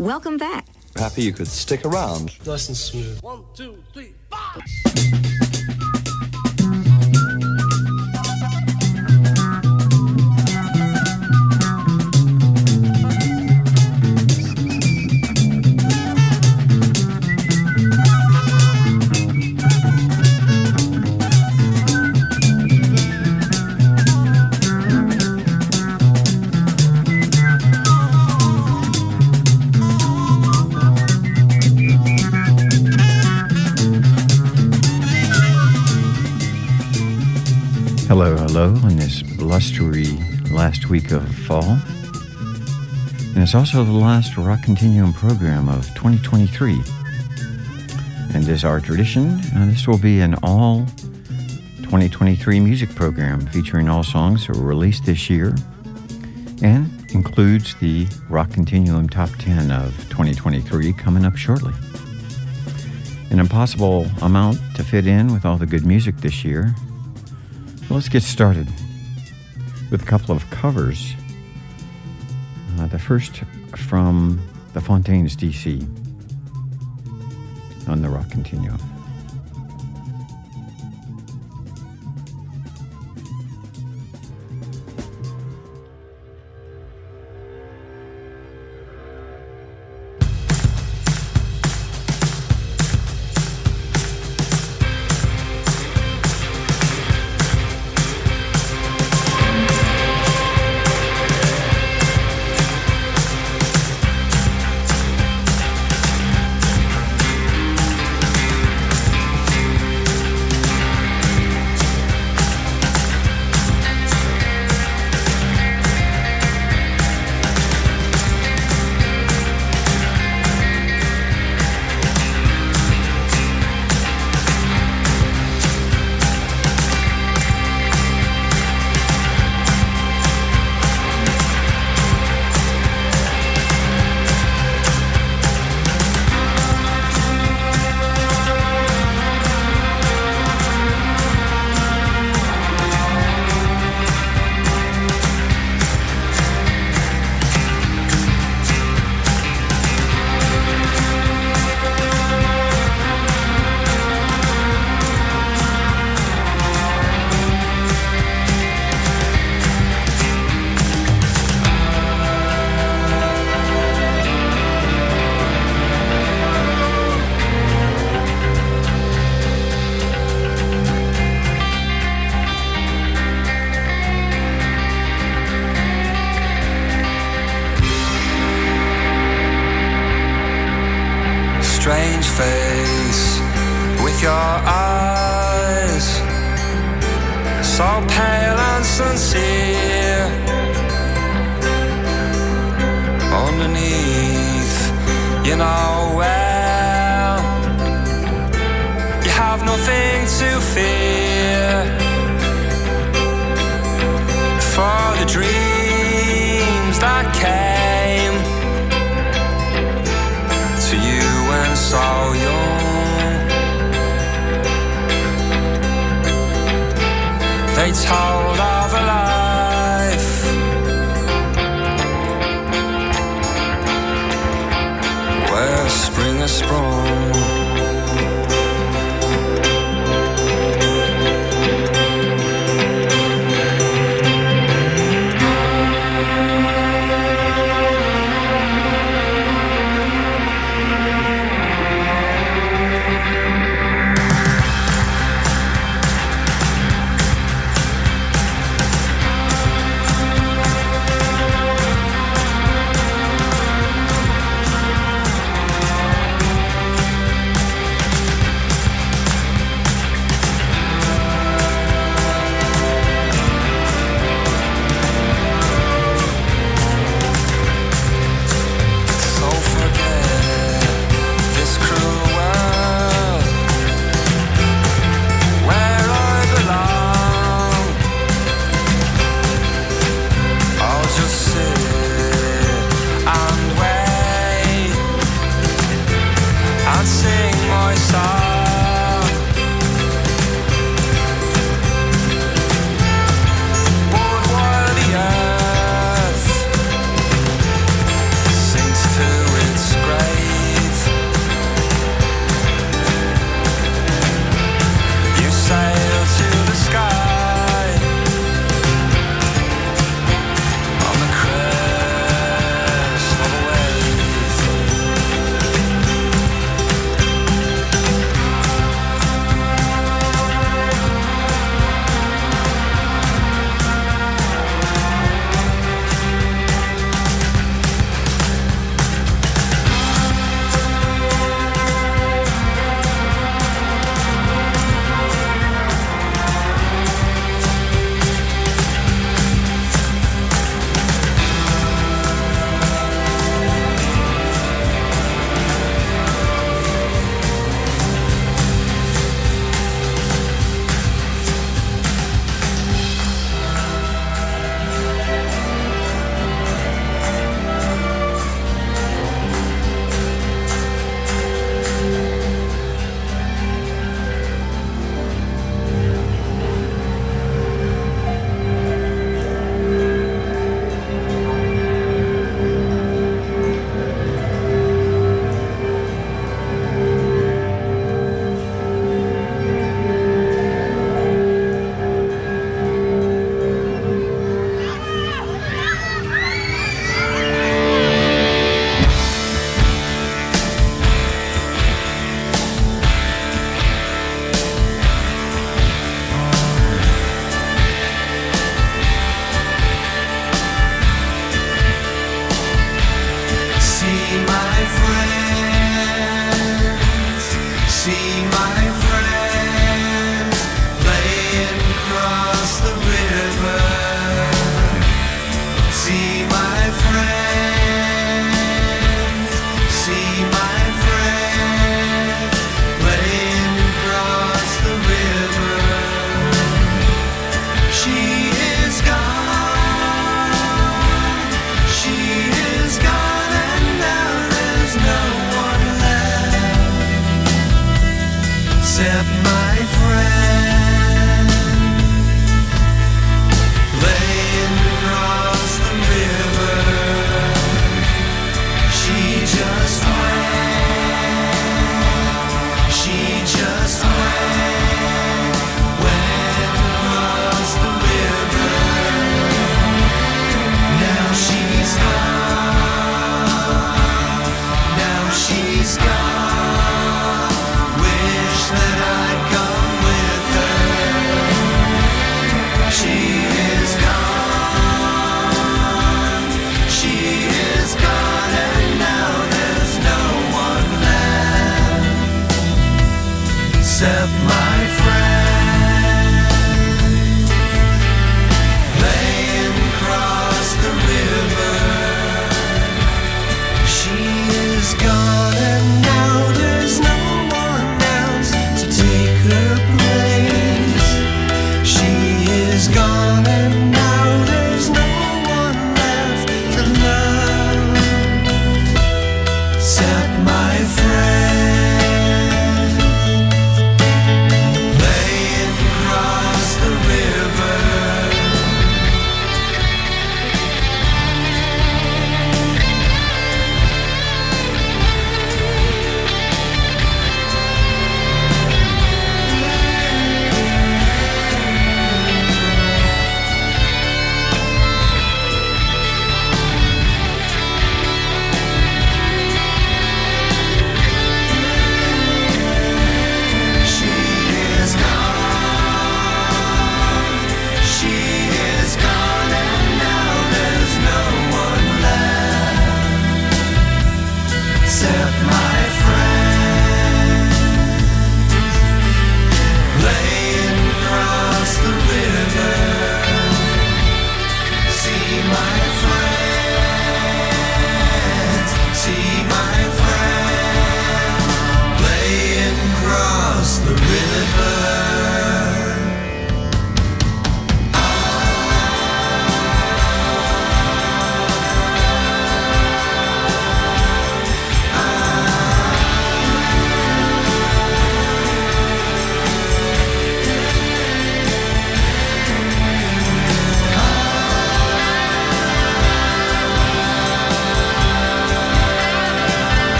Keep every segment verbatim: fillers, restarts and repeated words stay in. Welcome back. Happy you could stick around. Nice and smooth. One, two, three, five. Hello, hello, on this blustery last week of fall. And it's also the last Rock Continuum program of twenty twenty-three. And as our tradition, uh, this will be an all twenty twenty-three music program featuring all songs that were released this year and includes the Rock Continuum Top ten of twenty twenty-three coming up shortly. An impossible amount to fit in with all the good music this year. Let's get started with a couple of covers. Uh, the first from the Fontaines D C on the Rock Continuum.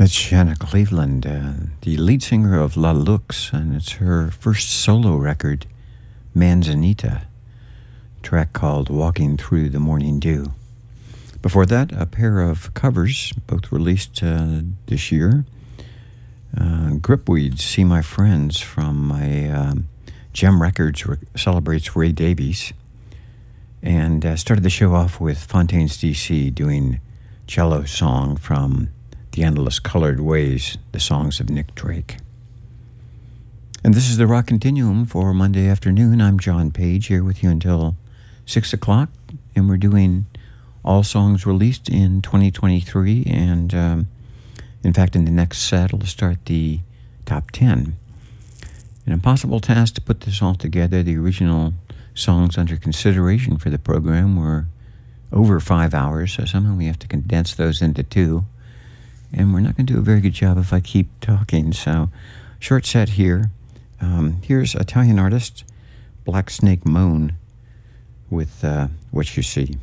That's Shanna Cleveland, uh, the lead singer of La Luxe, and it's her first solo record, Manzanita, a track called Walking Through the Morning Dew. Before that, a pair of covers, both released uh, this year. Uh, Gripweeds, See My Friends, from my um, Gem Records re- celebrates Ray Davies. And uh, started the show off with Fontaines D C doing cello song from The Endless Colored Ways, the songs of Nick Drake. And this is the Rock Continuum for Monday afternoon. I'm John Page, here with you until six o'clock, and we're doing all songs released in twenty twenty-three, and um, in fact, in the next set, we'll start the top ten. An impossible task to put this all together. The original songs under consideration for the program were over five hours, so somehow we have to condense those into two. And we're not going to do a very good job if I keep talking, so short set here. Um, here's Italian artist Black Snake Moan with uh, What You See.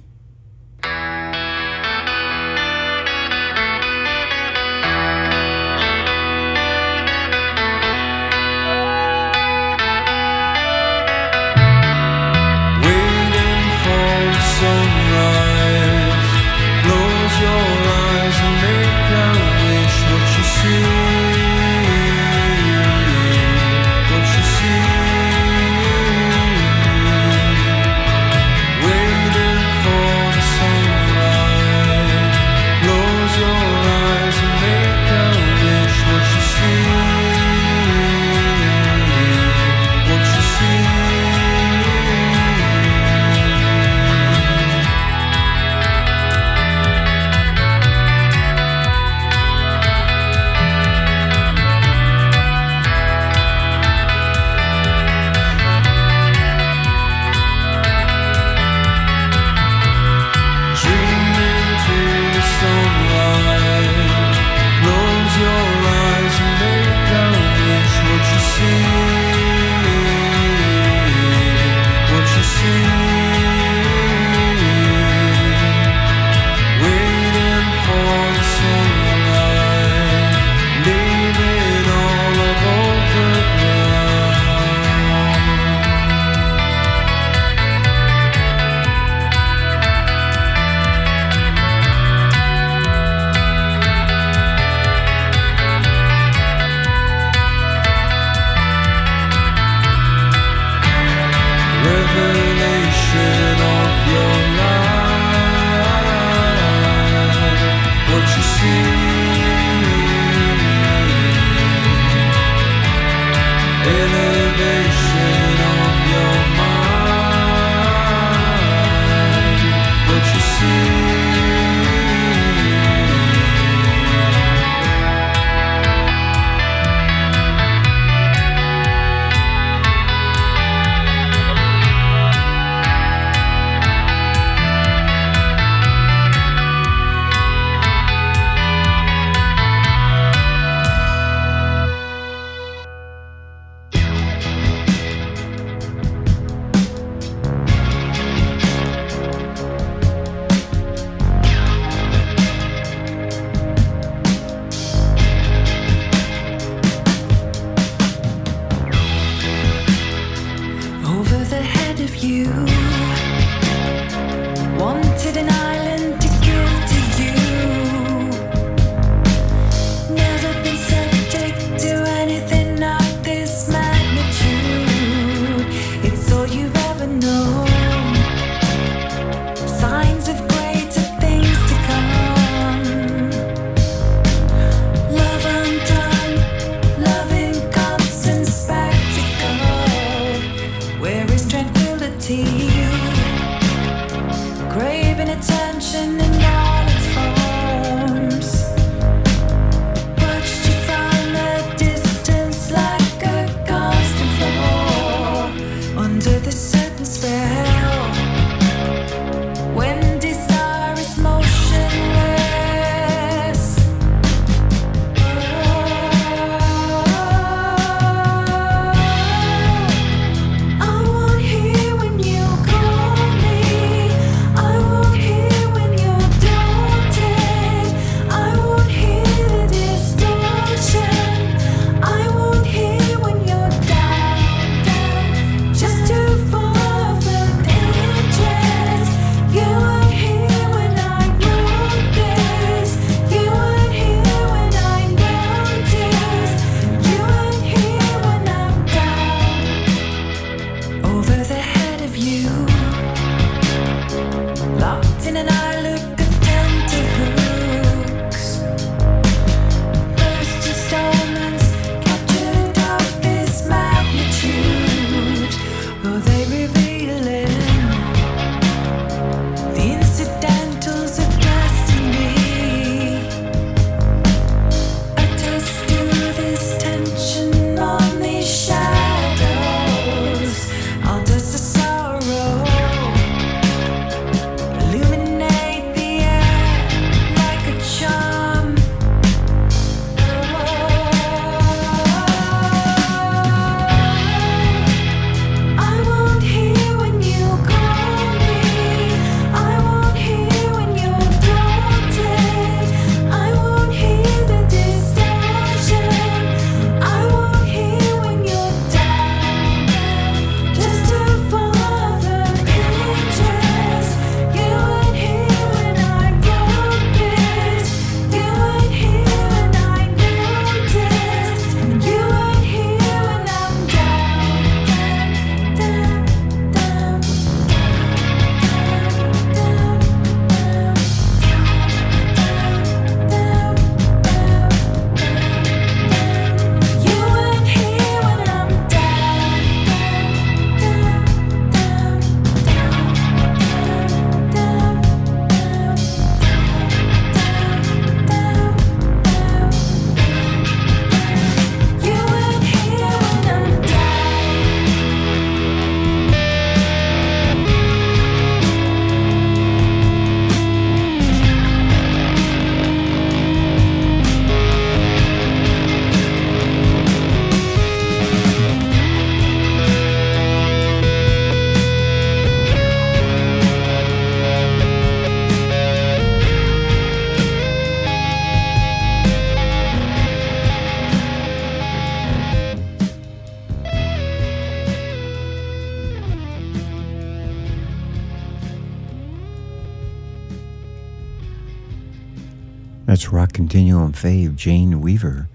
That's rock continuum fave Jane Weaver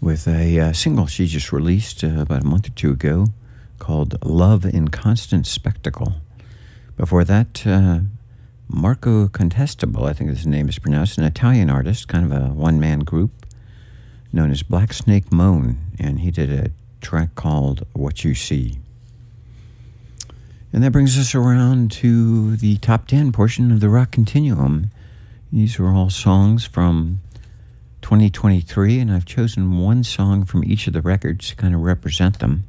with a uh, single she just released uh, about a month or two ago called Love in Constant Spectacle. Before that, uh, Marco Contestabile, I think his name is pronounced, an Italian artist, kind of a one-man group known as Black Snake Moan, and he did a track called What You See. And that brings us around to the top ten portion of the rock continuum. These are all songs from twenty twenty-three, and I've chosen one song from each of the records to kind of represent them.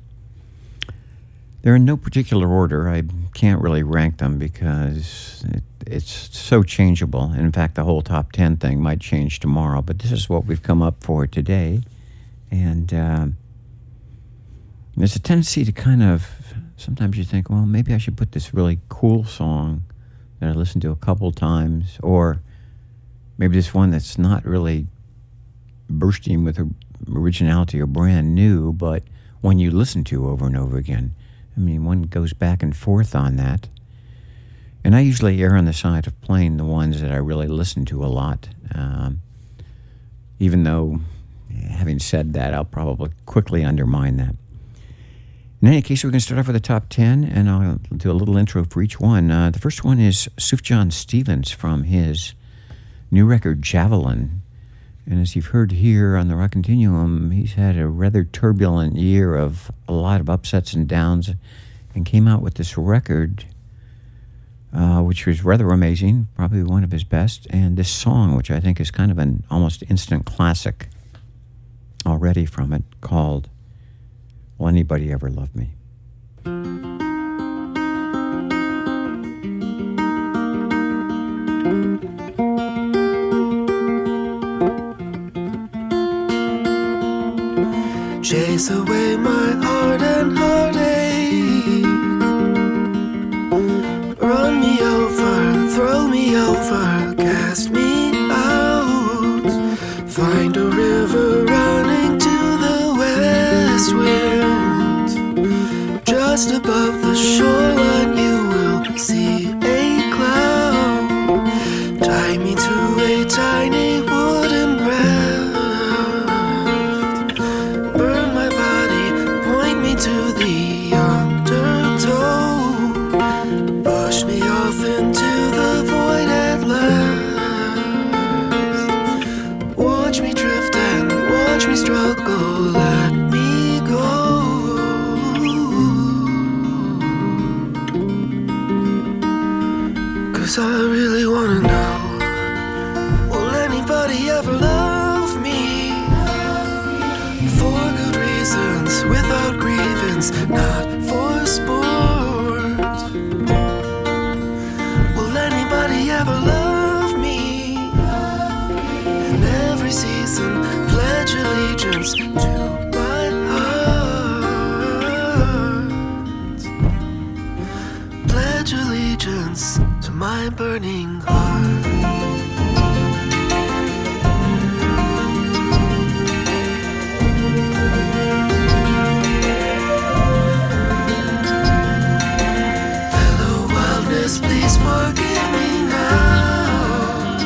They're in no particular order. I can't really rank them because it, it's so changeable. And in fact, the whole top ten thing might change tomorrow, but this is what we've come up for today. And uh, there's a tendency to kind of, sometimes you think, well, maybe I should put this really cool song that I listened to a couple times, or maybe this one that's not really bursting with originality or brand new, but one you listen to over and over again. I mean, one goes back and forth on that. And I usually err on the side of playing the ones that I really listen to a lot. Um, even though, having said that, I'll probably quickly undermine that. In any case, we're going to start off with the top ten, and I'll do a little intro for each one. Uh, the first one is Sufjan Stevens from his new record, Javelin. And as you've heard here on the Rock Continuum, he's had a rather turbulent year of a lot of upsets and downs, and came out with this record, uh, which was rather amazing, probably one of his best, and this song, which I think is kind of an almost instant classic already from it, called Will Anybody Ever Love Me? Chase away my heart and heartache. Run me over, throw me over, cast me out. Find a river running to the west wind. Just above the shoreline you will see a cloud. Tie me to a tiny wooden raft. Not for sport. Will anybody ever love me? In every season, pledge allegiance to my heart. Pledge allegiance to my burning heart. Please forgive me now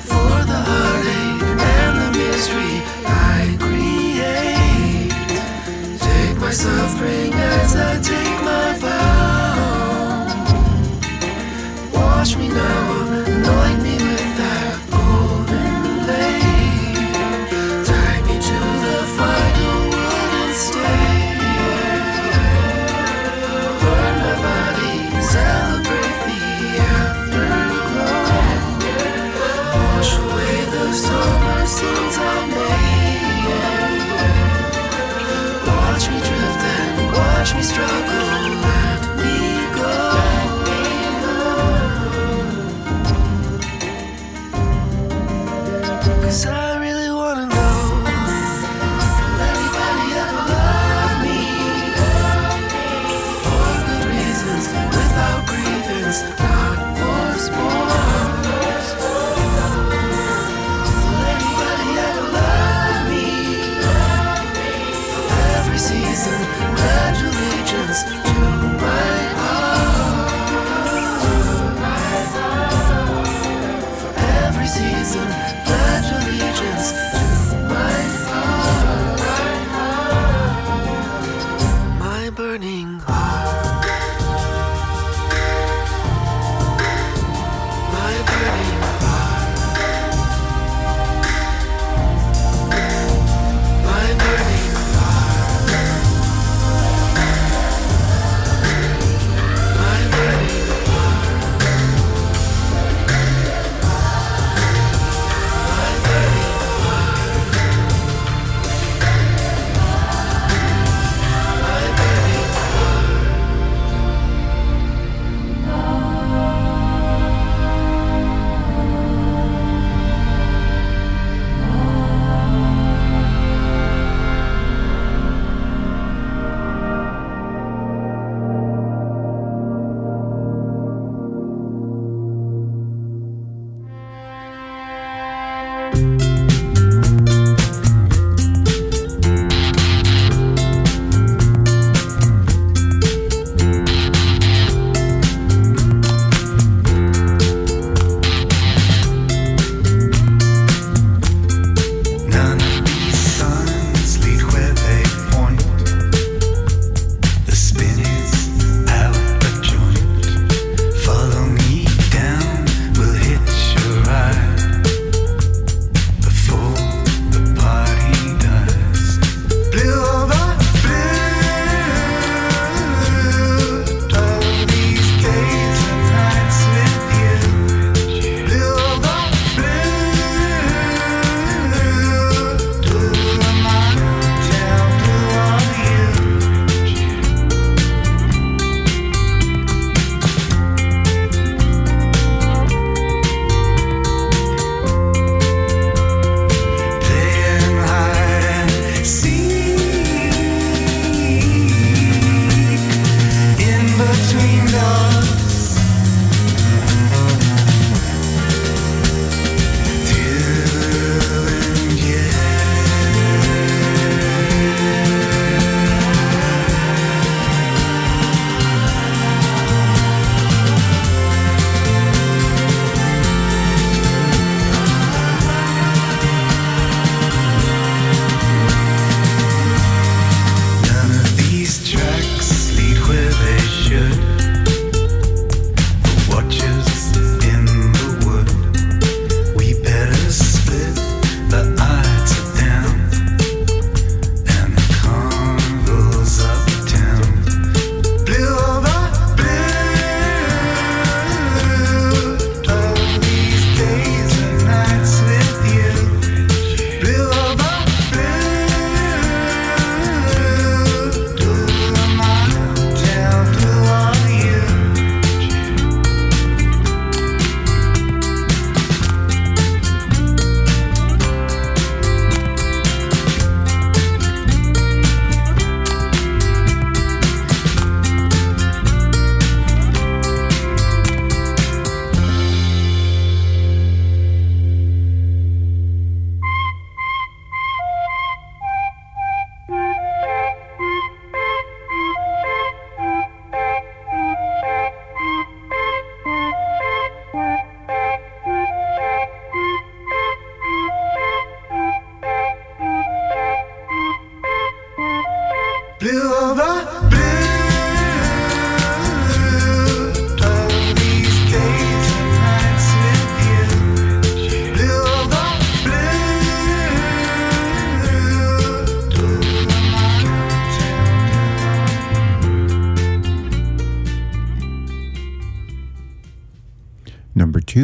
for the heartache and the misery I create. Take my suffering as I take my vow. Wash me now, anoint me with that golden flame. Tie me to the final wooden stake. Celebrate the afterglow. Wash away the summer scenes I made. Watch me drift and watch me struggle. Let me go. Cause I not for sport. Will anybody ever love me? For every season, pledge allegiance to my heart. For every season, pledge allegiance to my heart, my burning heart, my burning heart, my burning heart, my burning heart.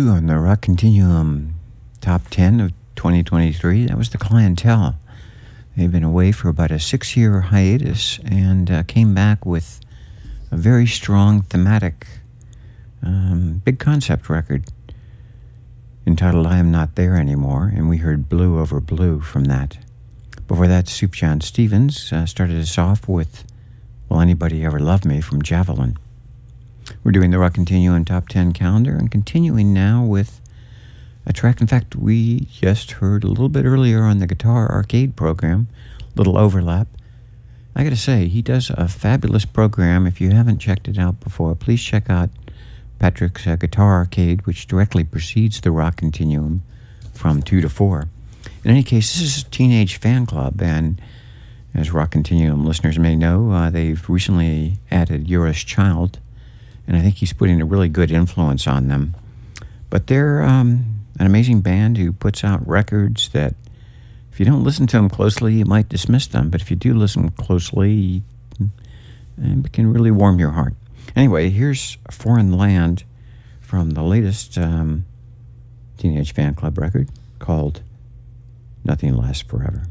On the Rock Continuum Top ten of twenty twenty-three, that was the Clientele. They've been away for about a six-year hiatus and uh, came back with a very strong thematic, um, big concept record entitled I Am Not There Anymore, and we heard Blue Over Blue from that. Before that, Sufjan Stevens uh, started us off with Will Anybody Ever Love Me from Javelin. We're doing the Rock Continuum Top ten calendar and continuing now with a track. In fact, we just heard a little bit earlier on the Guitar Arcade program, little overlap. I gotta say, he does a fabulous program. If you haven't checked it out before, please check out Patrick's uh, Guitar Arcade, which directly precedes the Rock Continuum from two to four. In any case, this is Teenage Fanclub, and as Rock Continuum listeners may know, uh, they've recently added Euros Childs, and I think he's putting a really good influence on them. But they're um, an amazing band who puts out records that, if you don't listen to them closely, you might dismiss them, but if you do listen closely, it can really warm your heart. Anyway, here's Foreign Land from the latest um, Teenage Fanclub record called Nothing Lasts Forever.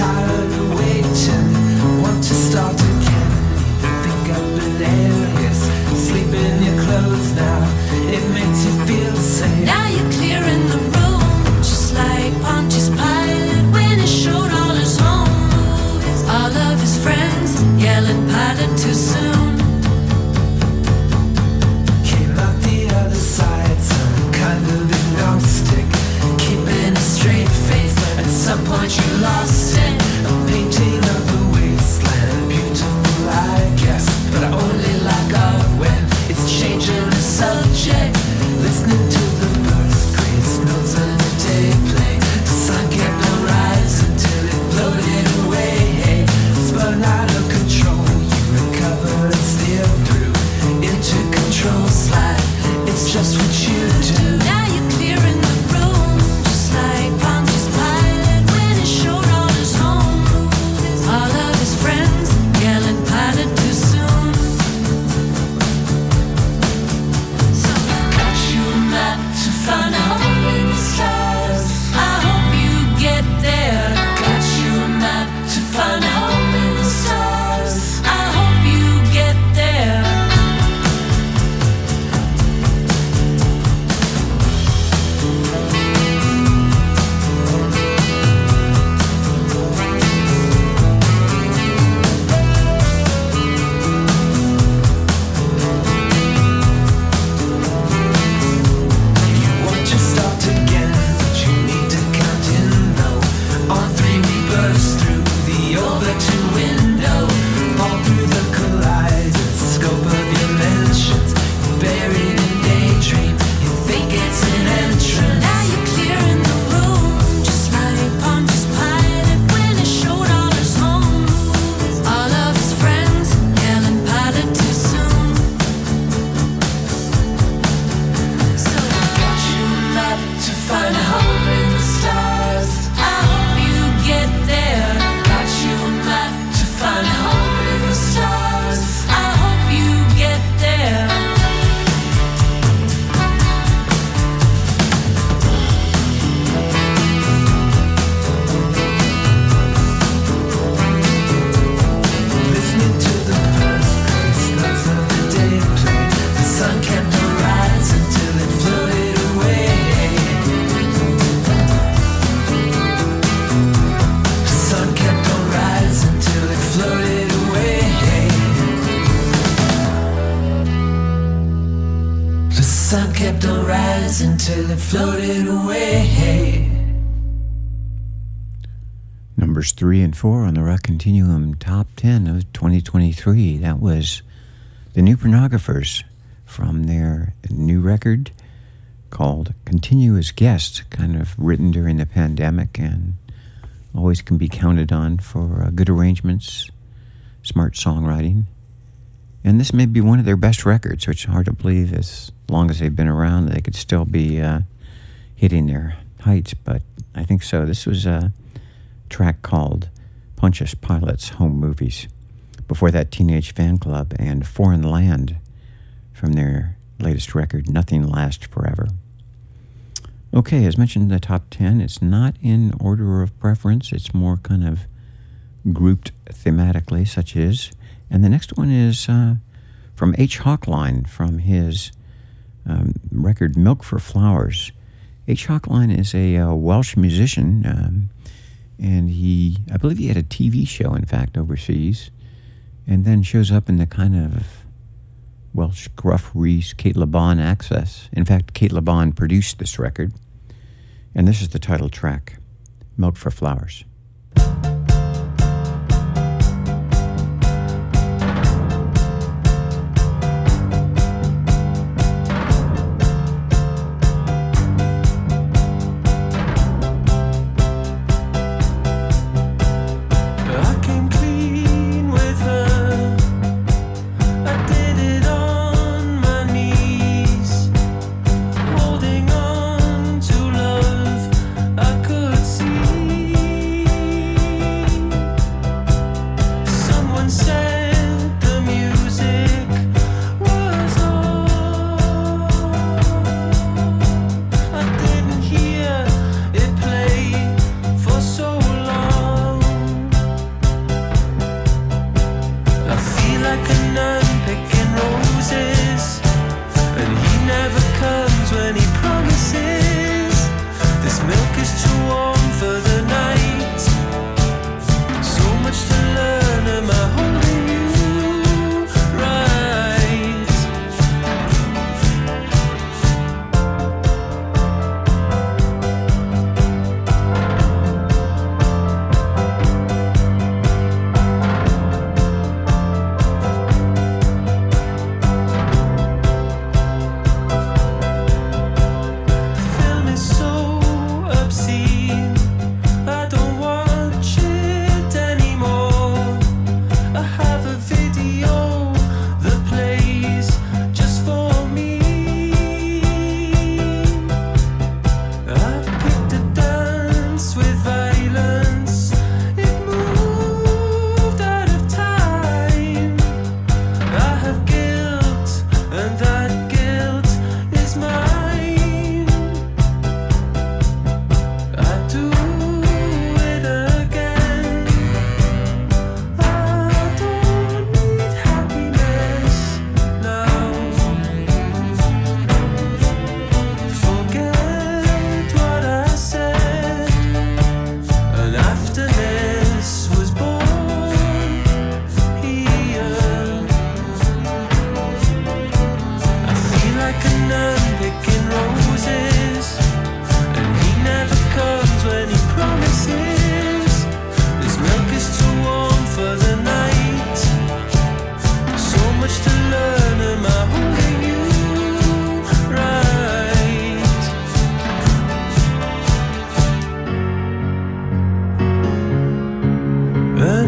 tired of waiting, want to start again. Think I'm hilarious, sleep in your clothes now, it makes you feel safe. Now you're clearing the room, just like Pontius Pilate when he showed all his home movies. All of his friends yelling Pilate too soon. Came out the other side, some kind of agnostic, keeping a straight face. At some point you lost it. A painting of the wasteland, beautiful I guess, but I only like art when it's changing the subject. Listening to the birds, grace notes on the day play. The sun kept on rising till it floated away. Spun out of control, you recover and steer through into control slide. It's just what you do. Now you're clearing the room, just like Pontius Pilate. Until it floated away. Numbers three and four on the Rock Continuum Top ten of twenty twenty-three. That was the New Pornographers from their new record called Continuous Guests, kind of written during the pandemic and always can be counted on for uh, good arrangements, smart songwriting. And this may be one of their best records, which is hard to believe. As long as they've been around, they could still be uh, hitting their heights, but I think so. This was a track called Pontius Pilate's Home Movies. Before that, Teenage Fanclub and Foreign Land from their latest record, Nothing Lasts Forever. Okay, as mentioned in the top ten, it's not in order of preference. It's more kind of grouped thematically, such as... And the next one is uh, from H. Hawkline, from his um, record Milk for Flowers. H. Hawkline is a uh, Welsh musician, um, and he, I believe he had a T V show, in fact, overseas, and then shows up in the kind of Welsh gruff Reese, Kate Le Bon access. In fact, Kate Le Bon produced this record, and this is the title track, Milk for Flowers. See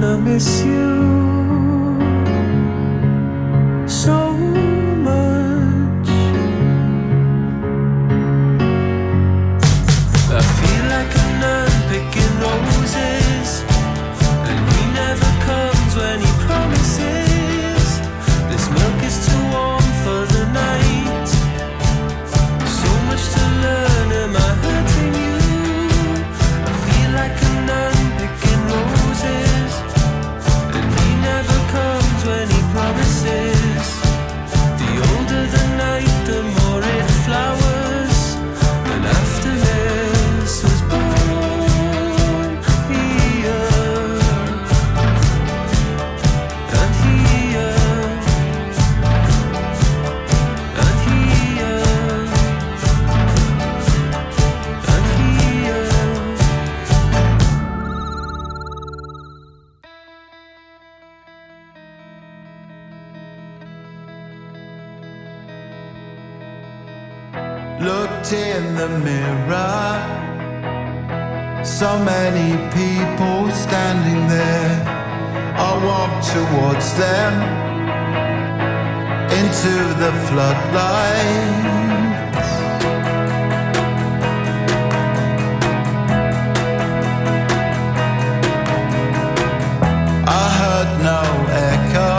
gonna miss you so much. I feel like a nun picking roses, and he never comes when he promises. This milk is too warm for the night. So much to learn, am I hurting you? I feel like a nun picking roses, and he never comes when he promises. The older the night, the more it flowers, and after this was born here and here and here and here. Looked in the mirror, so many people standing there. I walked towards them into the floodlights. I heard no echo,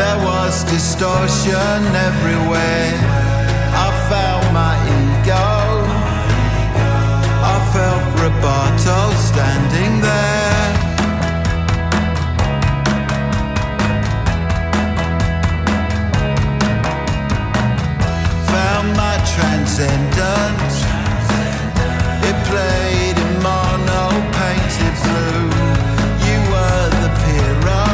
there was distortion everywhere. I felt my ego, I felt rubato standing there. Found my transcendence, it played in mono painted blue. You were the hero,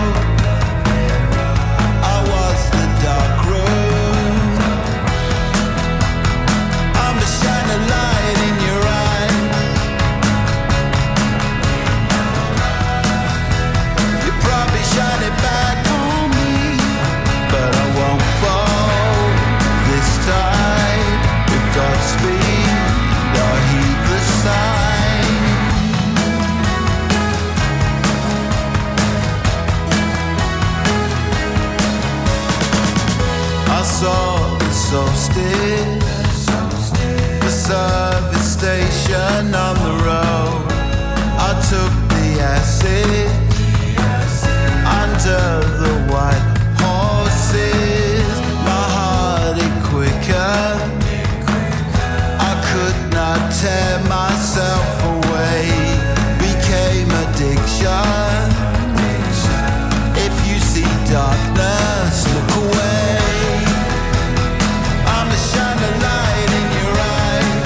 I was the dark room. I'm the shining light in your eye. You probably shine it back on me, but I won't fall this time. If Godspeed, I heed the sign. I saw the solstice, the service station on the road. I took the acid under the white horses. My heart it quickened, I could not tear myself away. Became addiction. If you see darkness, look away. I'm the shining light in your eye.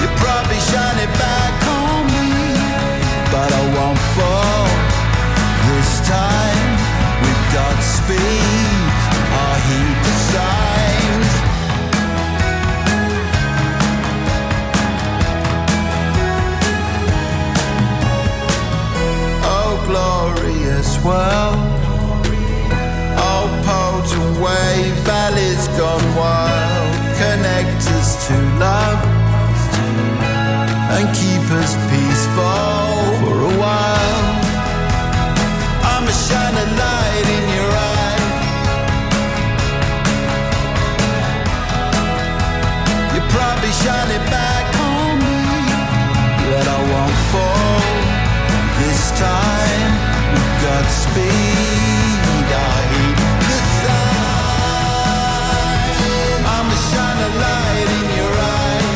You probably shine it back on me, but I won't fall this time. With Godspeed, I heed the signs. Oh glorious world, oh pulled away, valleys gone wild. Connect us to love and keep us peaceful for a while. I'm a shining light in your eye. You probably shine it back on me, but I won't fall this time. With Godspeed, I heed the sign. I'm a shining light in your eye.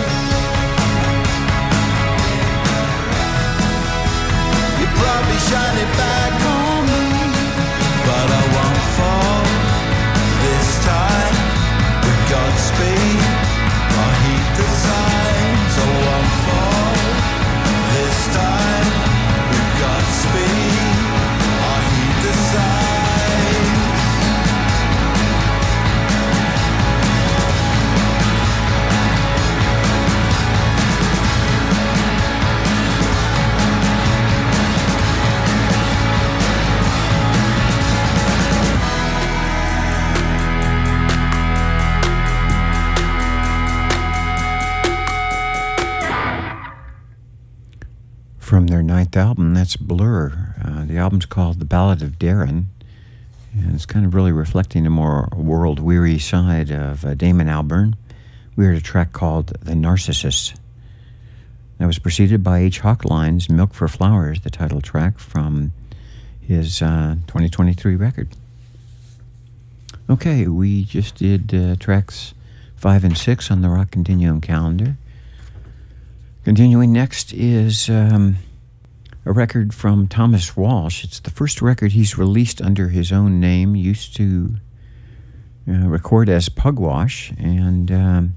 You probably shine it back on me, but I won't fall this time. With Godspeed, I heed the signs. I won't fall this time. With Godspeed, I heed the signs. from their ninth album. That's Blur. Uh, the album's called The Ballad of Darren, and it's kind of really reflecting a more world-weary side of uh, Damon Albarn. We heard a track called The Narcissist. That was preceded by H. Hawkline's Milk for Flowers, the title track from his uh, twenty twenty-three record. Okay, we just did uh, tracks five and six on the Rock Continuum calendar. Continuing next is um, a record from Thomas Walsh. It's the first record he's released under his own name. Used to uh, record as Pugwash and um,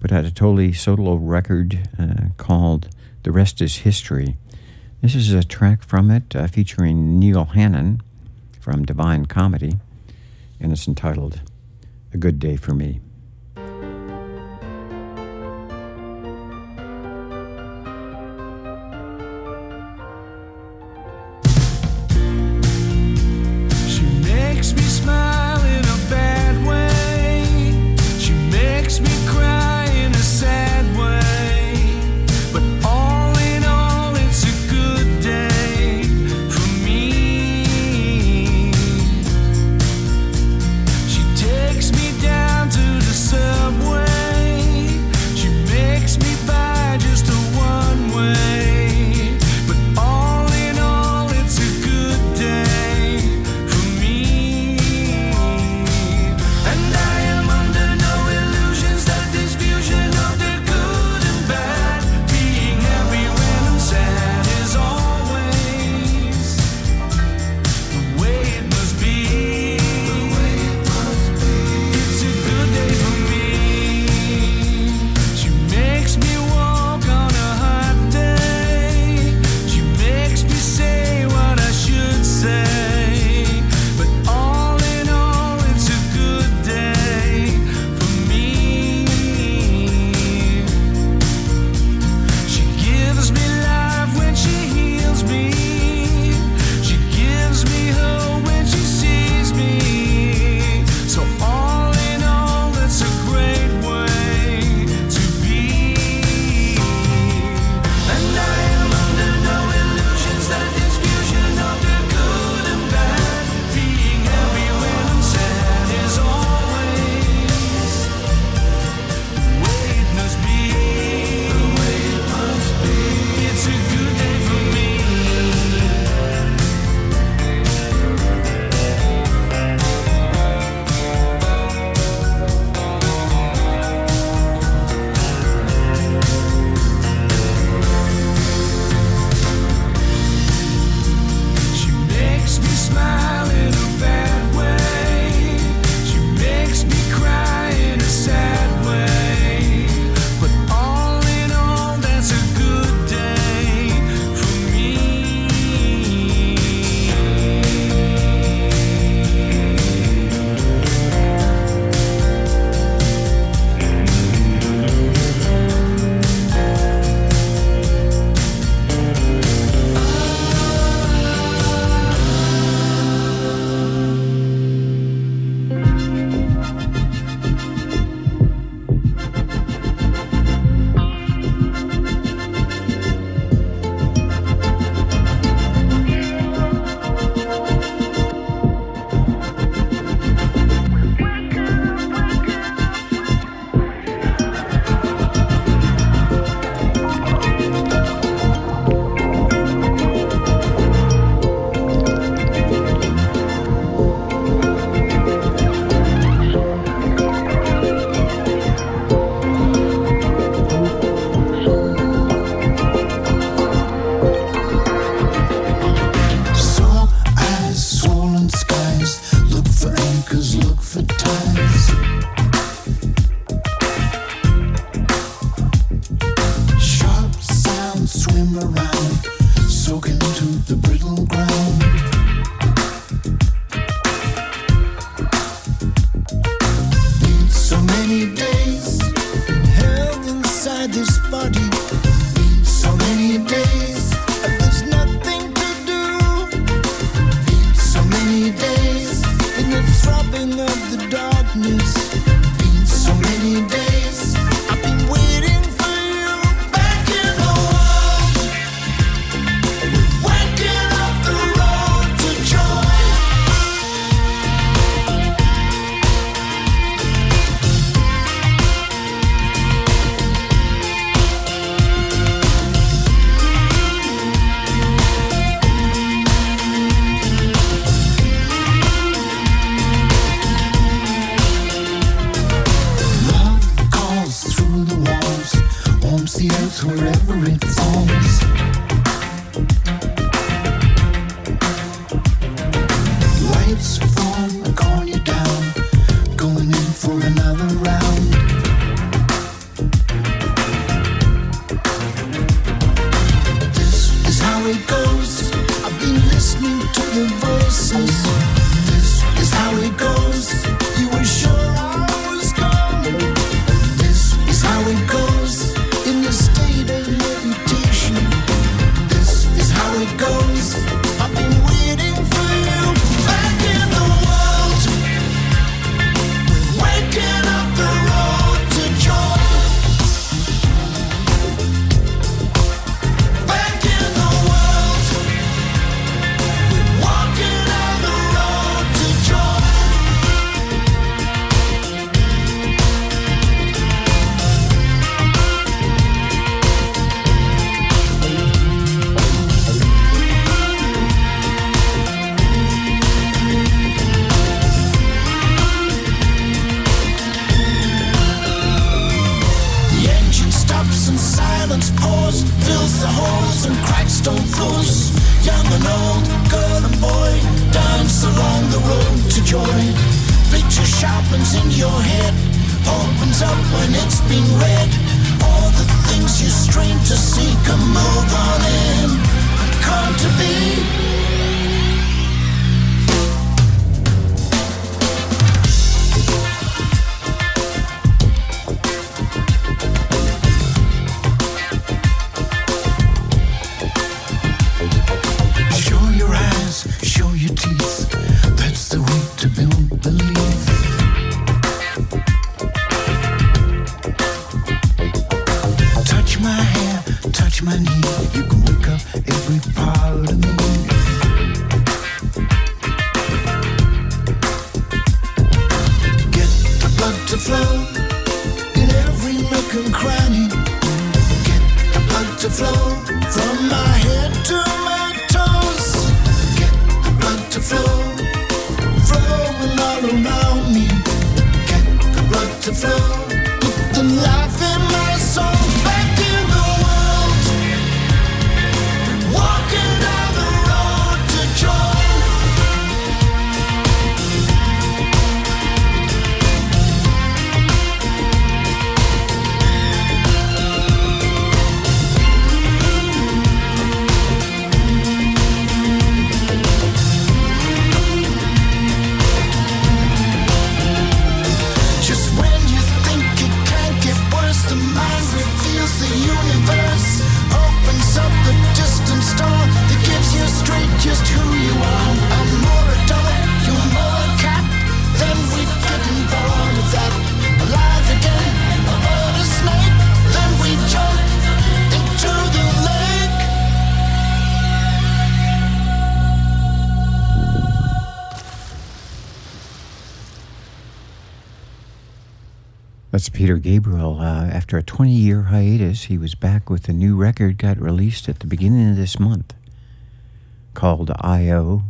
put out a totally solo record uh, called The Rest is History. This is a track from it uh, featuring Neil Hannon from Divine Comedy, and it's entitled A Good Day for Me. favorite songs. Life's wrong, I call you down, going in for another round. This is how it goes, I've been listening to the voices. This is how it goes, you were sure I was gone. This is how it goes, in a state of levitation. This is how it goes, I've been waiting for you. Back in the world, we're waking up the road to joy. Back in the world, we're walking on the road to joy. The engine stops and silence pours, fills the holes and cracks don't close. Young and old, girl and boy, dance along the road to joy. Picture sharpens in your head, opens up when it's been read. All the things you strain to see can move on in, come to be. Show your eyes, show your teeth. That's the way to build belief. Touch my hair, touch my knee. You can wake up every part of me. Get the blood to flow in every nook and cranny. Get the blood to flow from my head to my toes. Get the blood to flow, flowing all around me. Get the blood to flow, put the life in my soul. Back in the world, walking down the road to joy. Just when you think it can't get worse, the mind reveals the universe, opens up the distant star that gives you straight just who you are. I'm more a dog, you're more a cat, then we're getting bored of that. Alive again, about a snake, then we jump into the lake. That's Peter Gabriel. Uh, after a twenty-year hiatus, he was back with a new record, got released at the beginning of this month, called I O.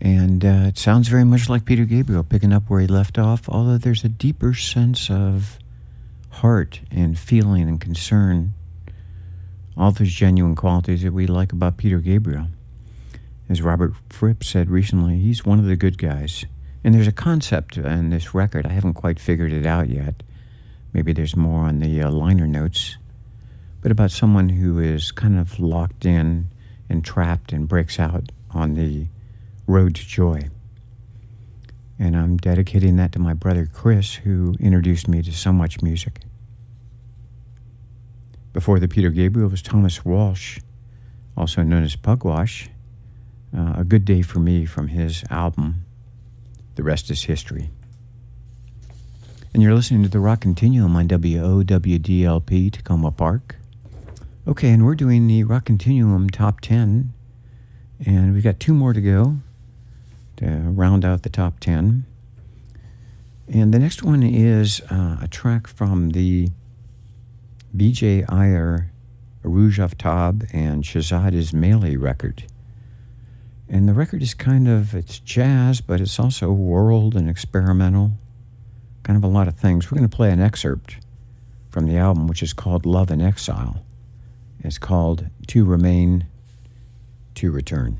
And uh, it sounds very much like Peter Gabriel, picking up where he left off, although there's a deeper sense of heart and feeling and concern. All those genuine qualities that we like about Peter Gabriel. As Robert Fripp said recently, he's one of the good guys. And there's a concept in this record. I haven't quite figured it out yet. Maybe there's more on the uh, liner notes. But about someone who is kind of locked in and trapped and breaks out on the road to joy. And I'm dedicating that to my brother Chris, who introduced me to so much music. Before the Peter Gabriel was Thomas Walsh, also known as Pugwash. Uh, A Good Day for Me from his album, The Rest is History. And you're listening to the Rock Continuum on W O W D L P Tacoma Park. Okay, and we're doing the Rock Continuum Top ten. And we've got two more to go to round out the Top ten. And the next one is uh, a track from the B J Iyer, Aruj Aftab, and Shahzad Ismaili record. And the record is kind of, it's jazz, but it's also world and experimental. Kind of a lot of things. We're going to play an excerpt from the album, which is called Love in Exile. is called To Remain, To Return.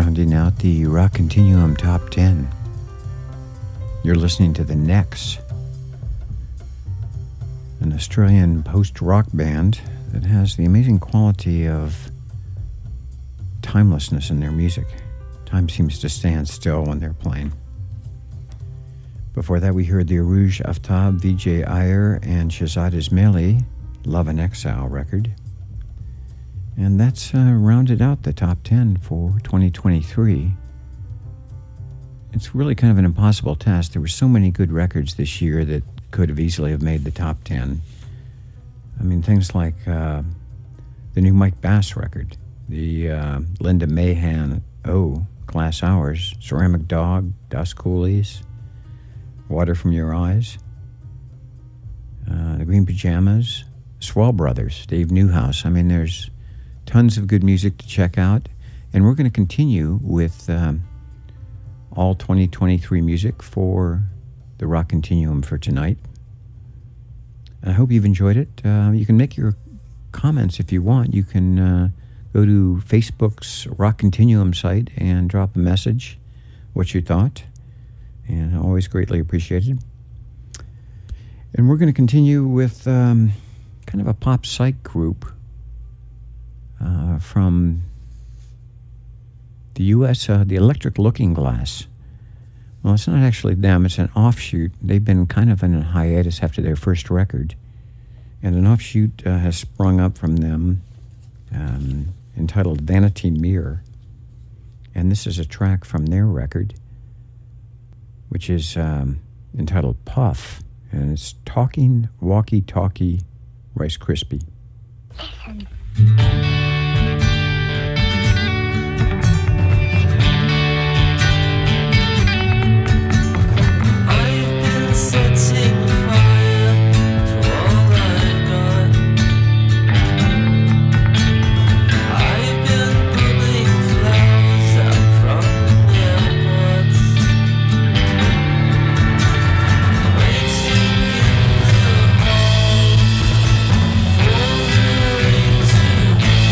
rounding out the Rock Continuum Top ten. You're listening to The Necks, an Australian post-rock band that has the amazing quality of timelessness in their music. Time seems to stand still when they're playing. Before that, we heard the Aruj Aftab, Vijay Iyer, and Shahzad Ismaili, Love in Exile record. And that's uh, rounded out the top ten for twenty twenty-three. It's really kind of an impossible task. There were so many good records this year that could have easily have made the top ten. I mean, things like uh, the new Mike Bass record, the uh, Linda May Han Oh, Glass Hours, Ceramic Dog, Dust Coolies, Water From Your Eyes, uh, the Green Pajamas, Swell Brothers, Dave Newhouse. I mean, there's tons of good music to check out. And we're going to continue with um, all twenty twenty-three music for the Rock Continuum for tonight. I hope you've enjoyed it. Uh, you can make your comments if you want. You can uh, go to Facebook's Rock Continuum site and drop a message, what you thought. And always greatly appreciated. And we're going to continue with um, kind of a pop psych group Uh, from the U S, uh, the Electric Looking Glass. Well, it's not actually them, it's an offshoot. They've been kind of in a hiatus after their first record. And an offshoot uh, has sprung up from them um, entitled Vanity Mirror. And this is a track from their record, which is um, entitled Puff. And it's Talking Walkie Talkie Rice Krispie. I've been searching fire for all I've got. I've been pulling flowers out from their pots, waiting in the hall for the rain to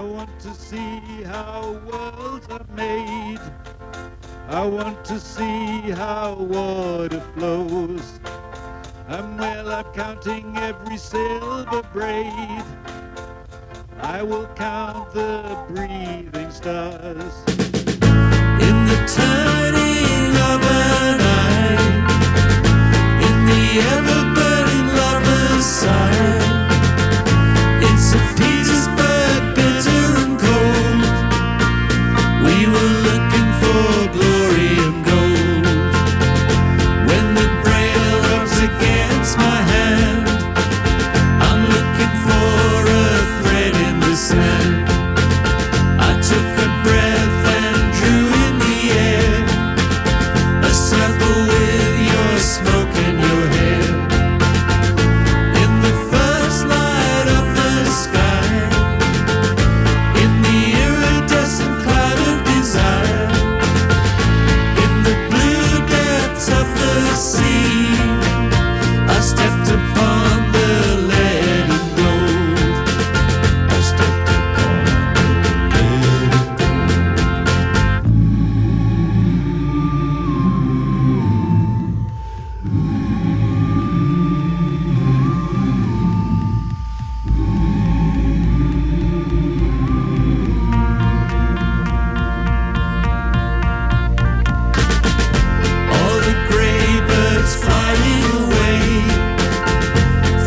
I want to see how worlds are made. I want to see how water flows. And well, I'm counting every silver braid. I will count the breathing stars. In the turning of an eye, in the ever-burning lover's sigh, in Saint Petersburg, bitter and cold, we were looking for glory and gold. When the braille rubs against my hand, I'm looking for a thread in the sand. I took a breath and drew in the air, a circle with your smoke and your hair. In the first light of the sky, in the iridescent cloud of desire, in the blue depths of the sea, I stepped upon the lead and gold. I stepped upon the lead and gold. All the grey birds flying away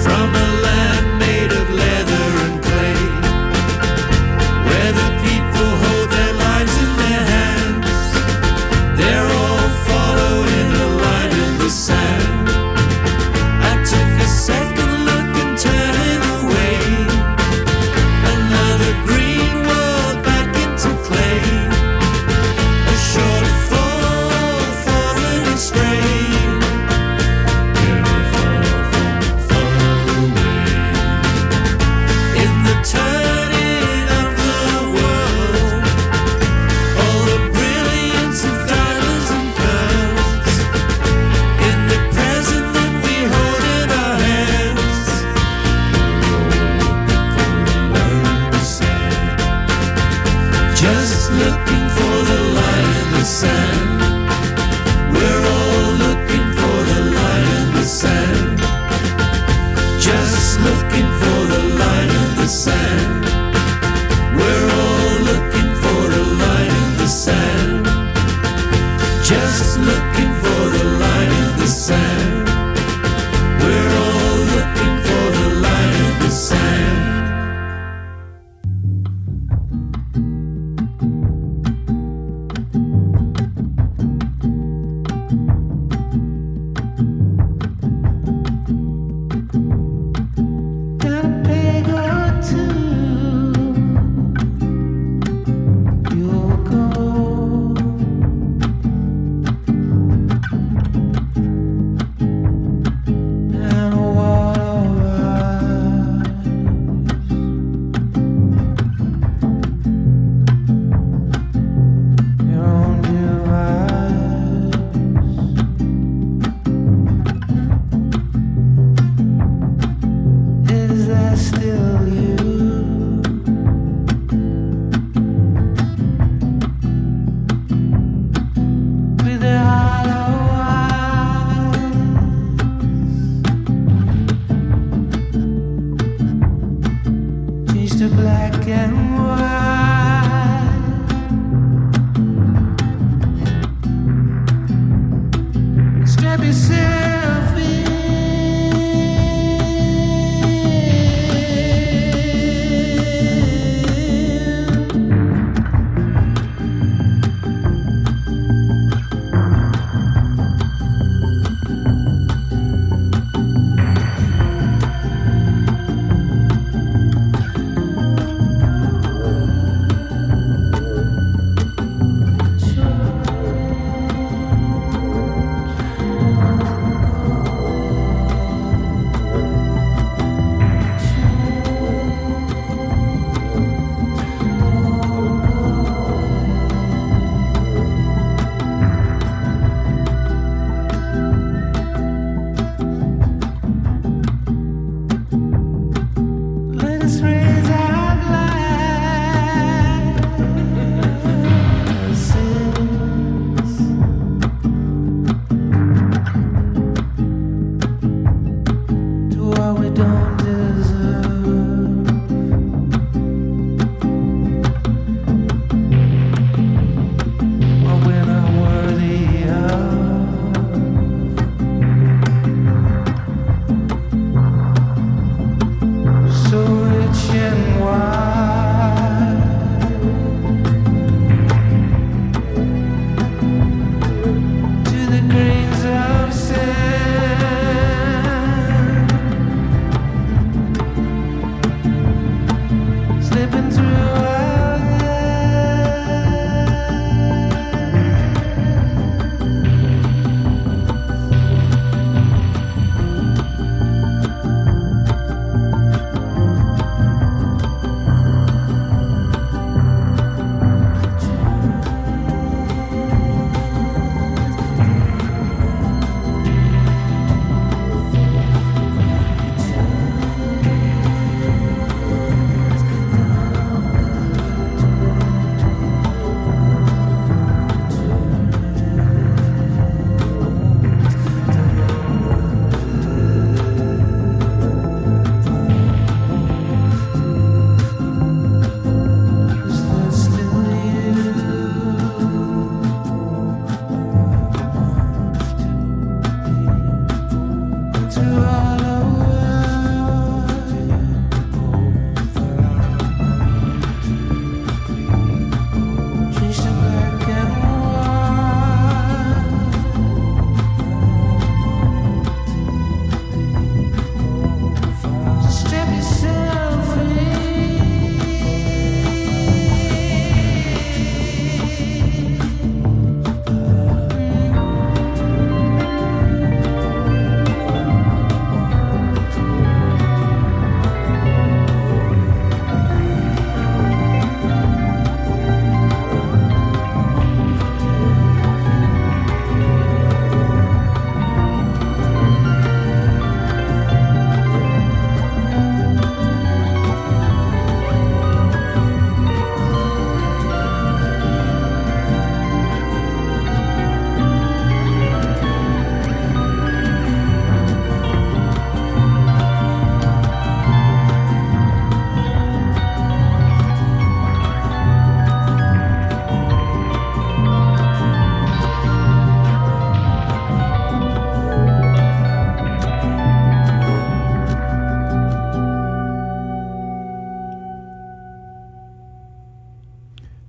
from a land made of leather and clay, where the people hold their lives in their hands. They're all following a line in the sand. I took a second look and turning away, another green world back into clay, a short fall for an astray. Never far, far, far away. In the turning of the world, all the brilliance of diamonds and pearls, in the present that we hold in our hands, just looking for the line in the sand. We're all looking for the line in the sand, just looking for the line in the sand. We're all looking for a line in the sand, just looking for the line in the sand. We're all looking for the line in the sand.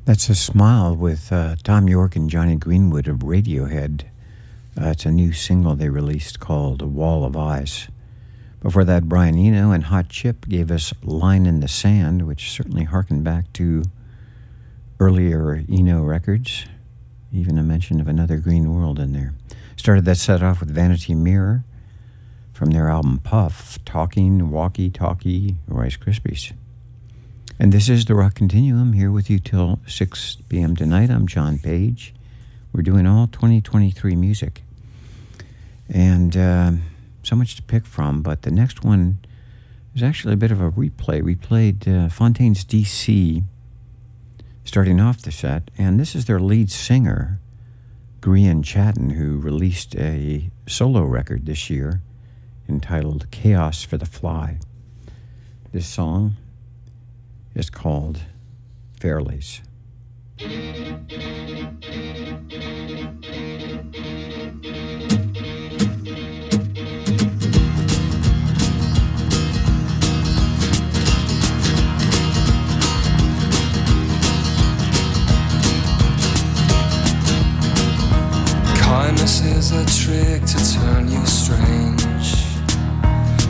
That's A Smile with uh, Tom York and Johnny Greenwood of Radiohead. Uh, it's a new single they released called A Wall of Ice. Before that, Brian Eno and Hot Chip gave us Line in the Sand, which certainly harkened back to earlier Eno records. Even a mention of Another Green World in there. Started that set off with Vanity Mirror from their album Puff, Talking, Walkie Talkie, Rice Krispies. And this is The Rock Continuum, here with you till six p m tonight. I'm John Page. We're doing all twenty twenty-three music. And uh, so much to pick from, but the next one is actually a bit of a replay. We played uh, Fontaines D C starting off the set, and this is their lead singer, Grian Chatten, who released a solo record this year entitled Chaos for the Fly. This song is called Fairlies. Kindness is a trick to turn you strange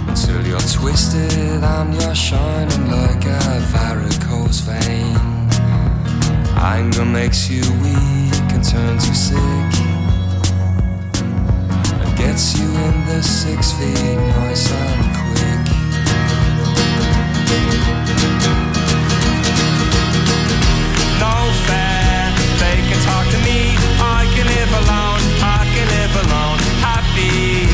until you're twisted and you're shining like a varicose vein. Anger makes you weak and turns you sick and gets you in the six feet nice and quick. No fair, they can talk to me. I can live alone, I can live alone, happy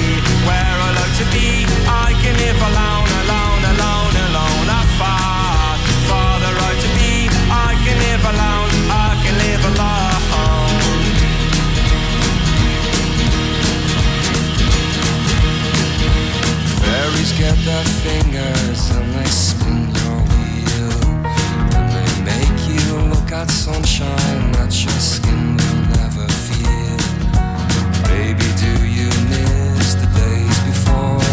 where I like to be. I can live alone, alone, alone, alone. I fought for the right to be. I can live alone, I can live alone. Fairies get their fingers and they spin your wheel, and they make you look at sunshine that your skin will never feel. Baby, do you miss the days before?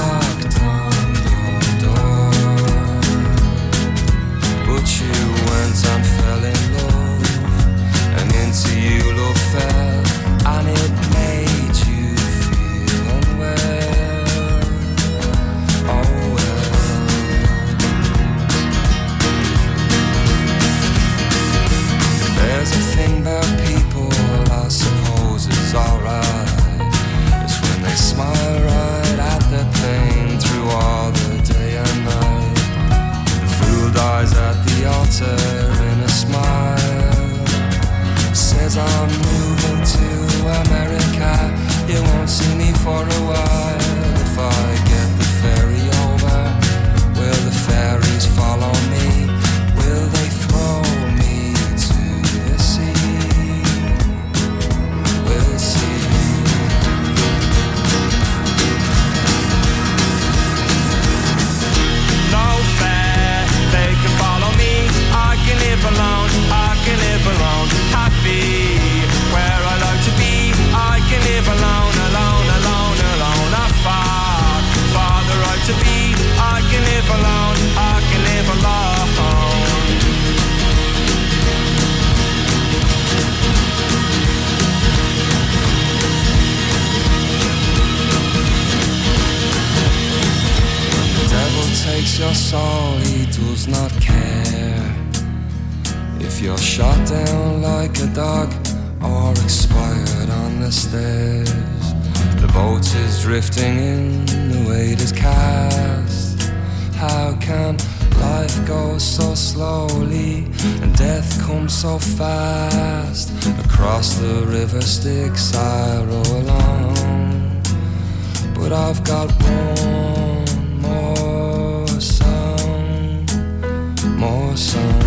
And fell in love, and into you love fell, and it made you feel unwell. Oh well. There's a thing about people I suppose is alright. It's when they smile right at their pain through all the day and night. The fool dies at the altar. I'm moving to America. You won't see me for a while. If I get the ferry over, will the fairies follow me? Will they throw me to the sea? We'll see. No fair, they can follow me. I can live alone, I can live alone, happy where I like to be. I can live alone, alone, alone, alone. I fought for the right to be. I can live alone, I can live alone. When the devil takes your soul, he does not care if you're shot down like a dog or expired on the stairs. The boat is drifting in, the weight is cast. How can life go so slowly and death come so fast? Across the river Styx I row along, but I've got one more song, more song.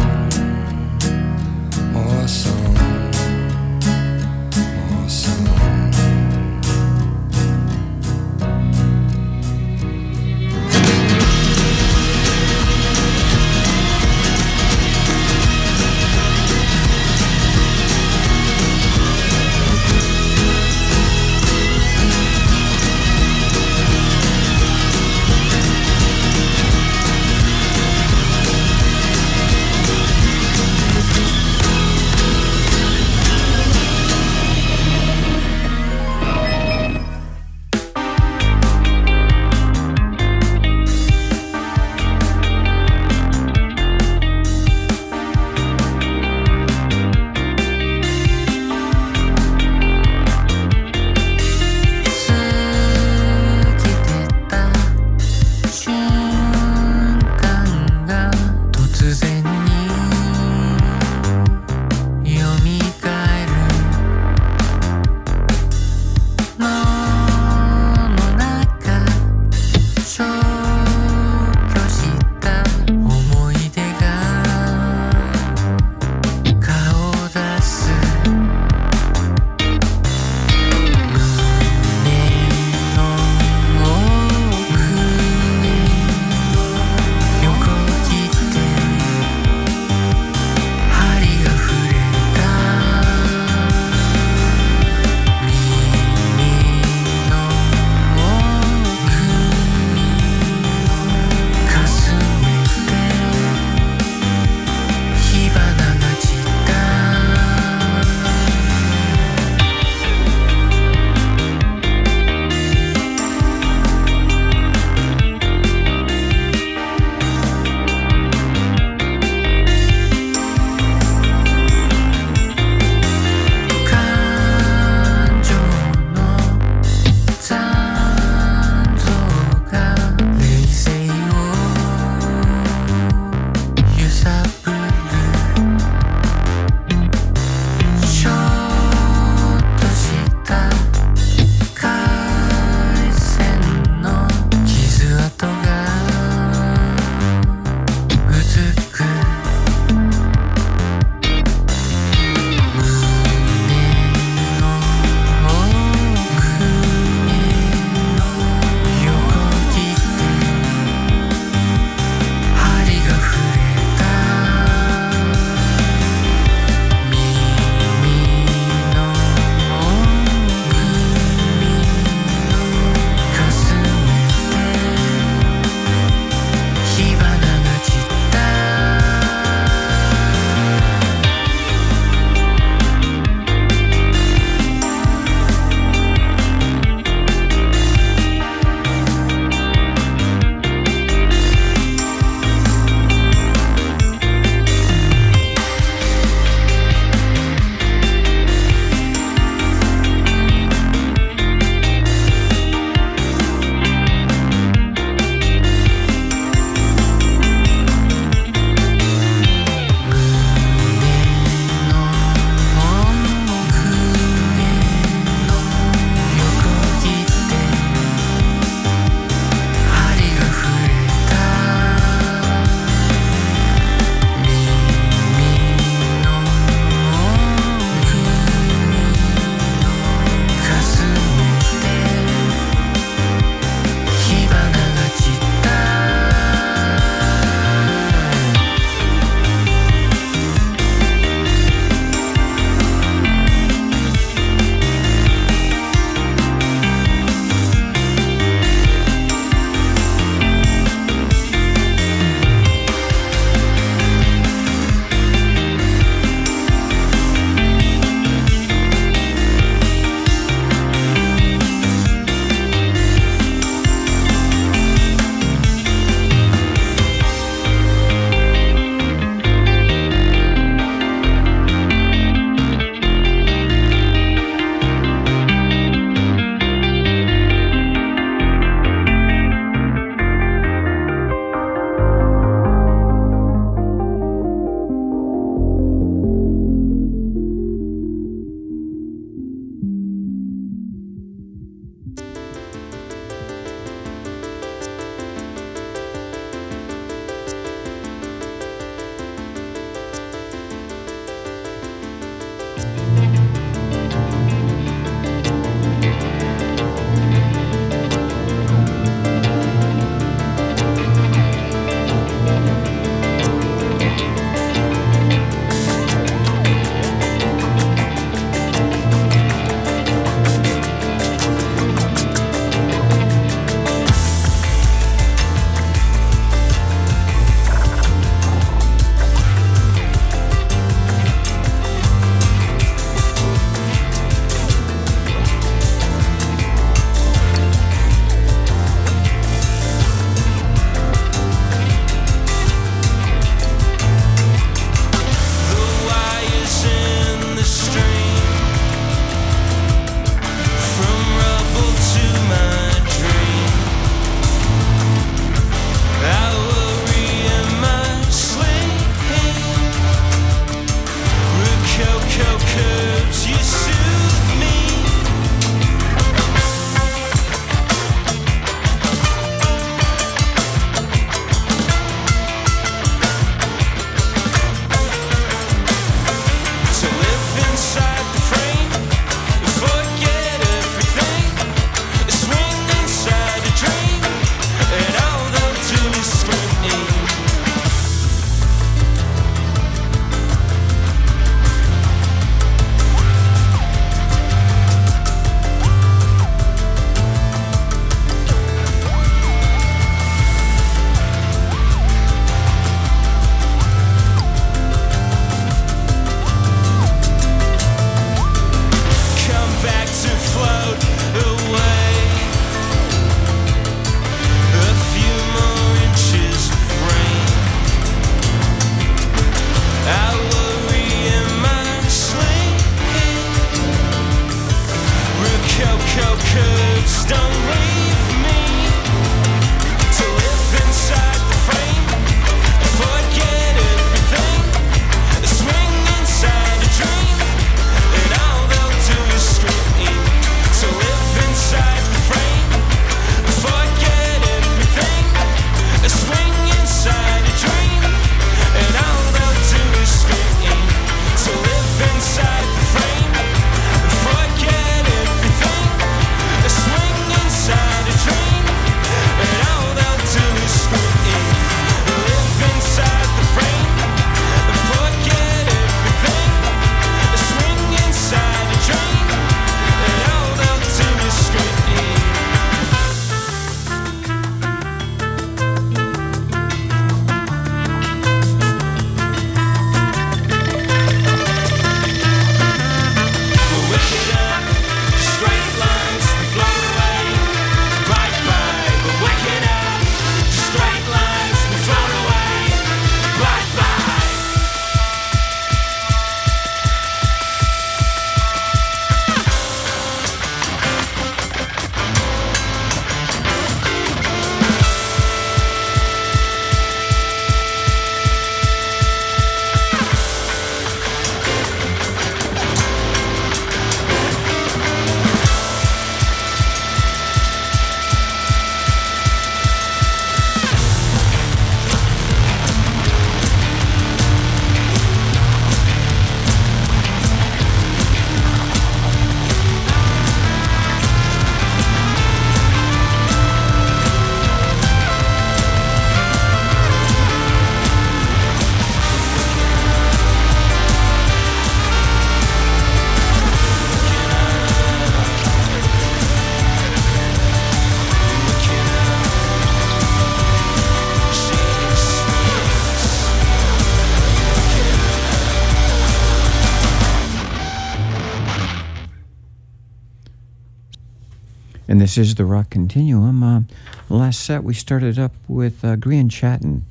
And this is the Rock Continuum. Uh, last set, we started up with uh, Grian Chatten,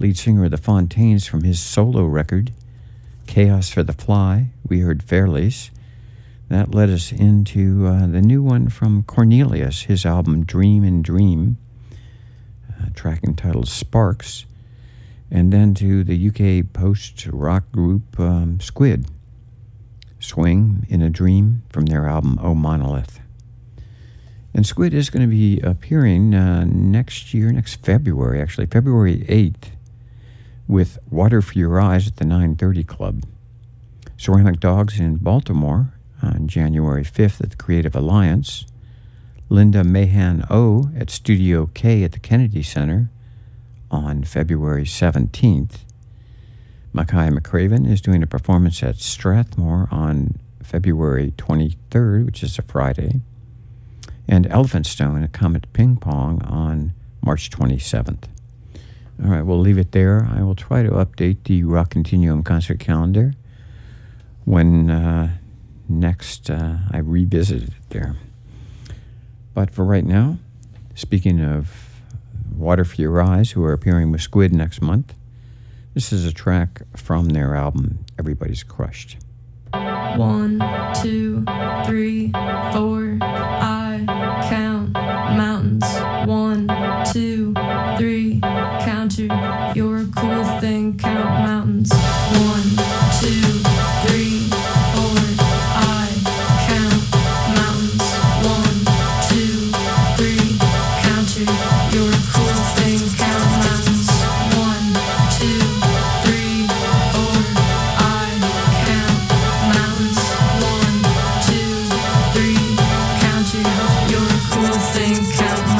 lead singer of the Fontaines, from his solo record, Chaos for the Fly. We heard Fairleys. That led us into uh, the new one from Cornelius, his album Dream and Dream, a track entitled Sparks, and then to the U K post-rock group um, Squid, Swing in a Dream, from their album Oh Monolith. And Squid is going to be appearing uh, next year, next February, actually, February eighth, with Water for Your Eyes at the nine thirty Club. Ceramic Dogs in Baltimore on January fifth at the Creative Alliance. Linda May Han Oh at Studio K at the Kennedy Center on February seventeenth. Makai McCraven is doing a performance at Strathmore on February twenty-third, which is a Friday. And Elephantstone at Comet Ping Pong on March twenty-seventh. All right, we'll leave it there. I will try to update the Rock Continuum concert calendar when uh, next uh, I revisit it there. But for right now, speaking of Water for Your Eyes, who are appearing with Squid next month, this is a track from their album, Everybody's Crushed. One, two, three, four, I count mountains. One, two, three, count you. You're a cool thing, count mountains. One, two, three, four, I count mountains. One, two, three, count you. You're a cool thing, count mountains. One, two, three, four, I count mountains. One, two, three, count you. You're a cool thing, count mountains.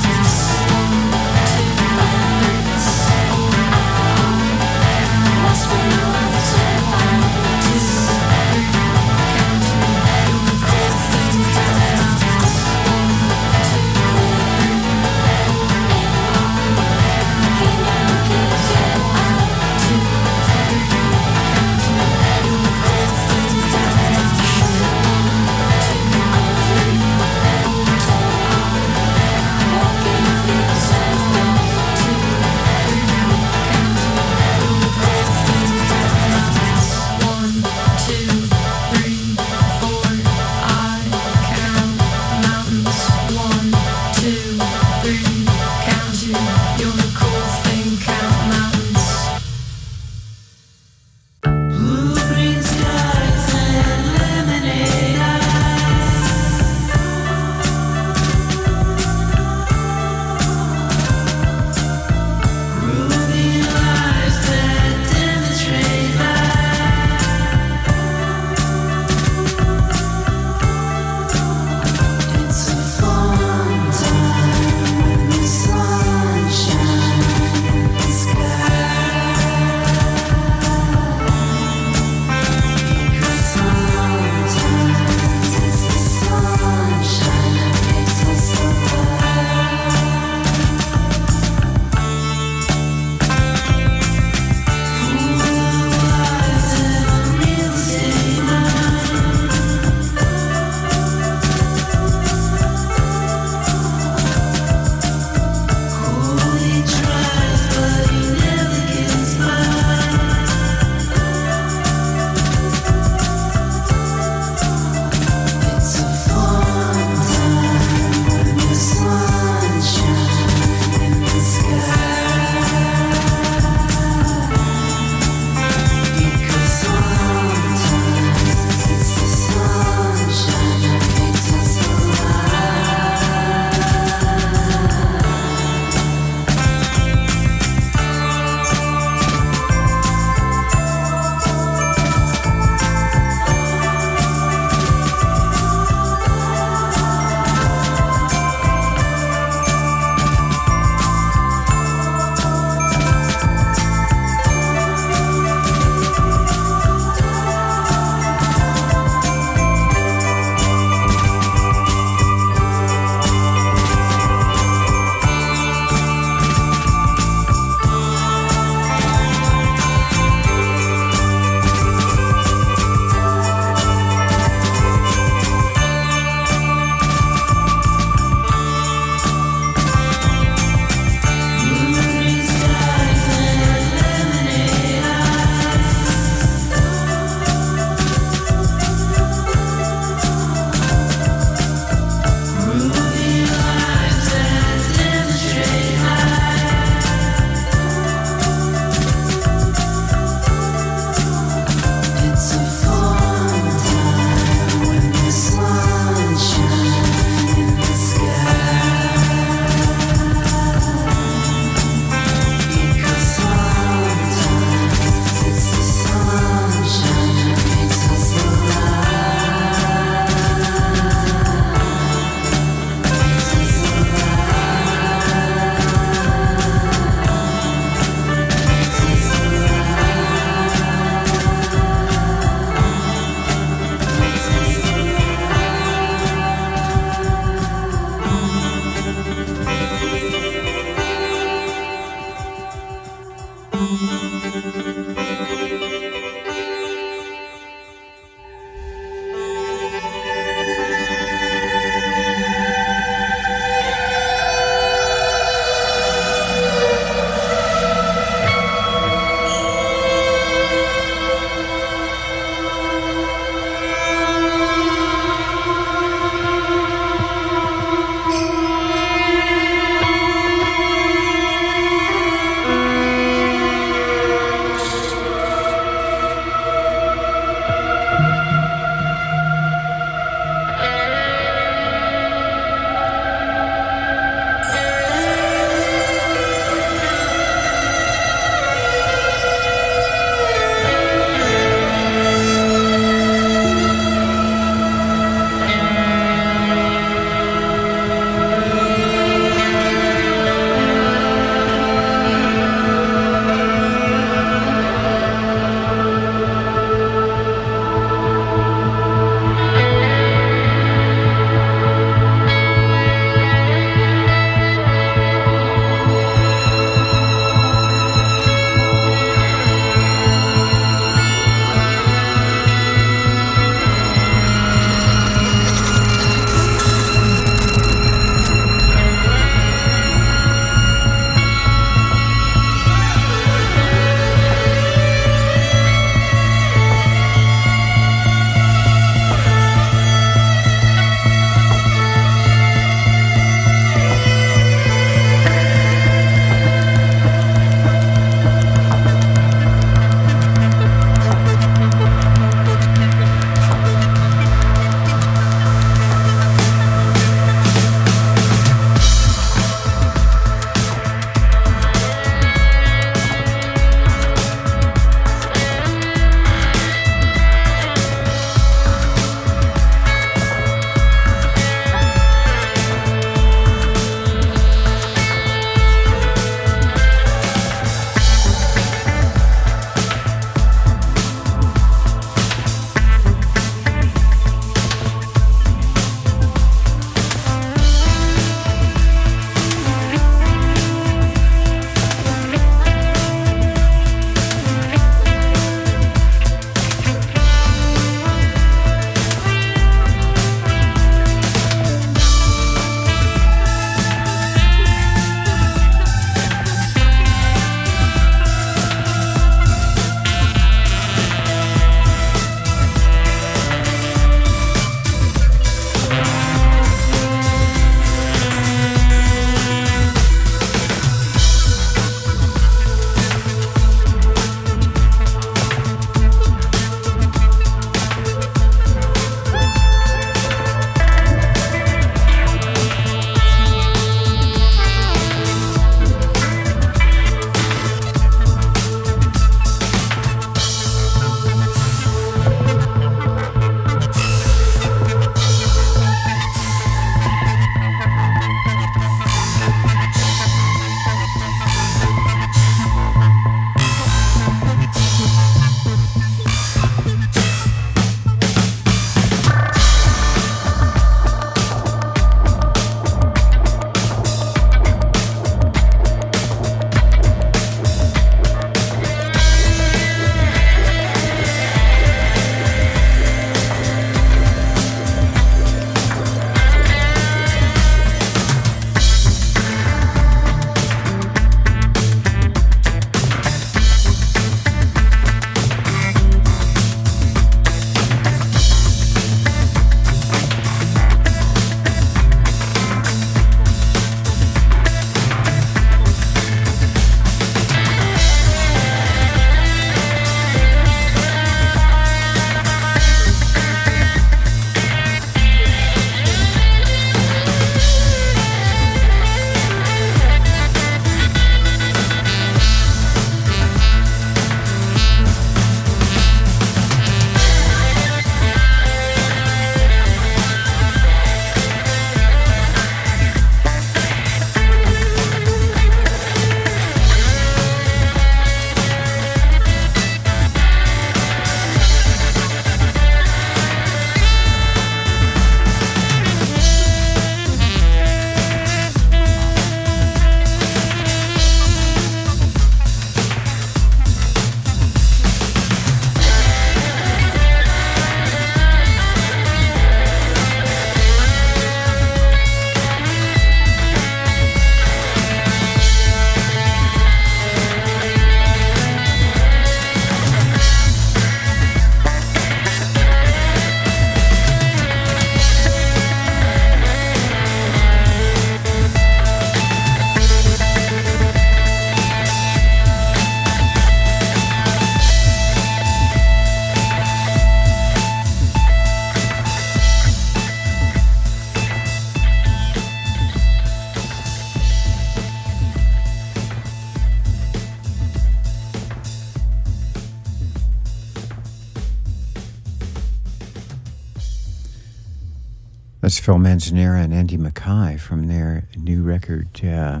That's Phil Manzanera and Andy Mackay from their new record, uh,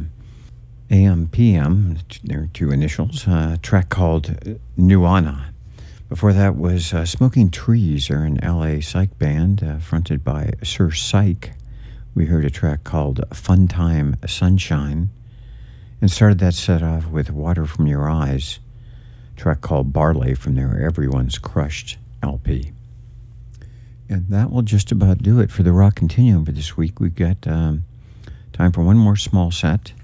A M P M, their two initials, uh, a track called Nuana. Before that was uh, Smoking Trees, or an L A psych band uh, fronted by Sir Psych. We heard a track called Fun Time Sunshine, and started that set off with Water From Your Eyes, a track called Barley from their Everyone's Crushed L P. And that will just about do it for the Rock Continuum for this week. We've got um, time for one more small set.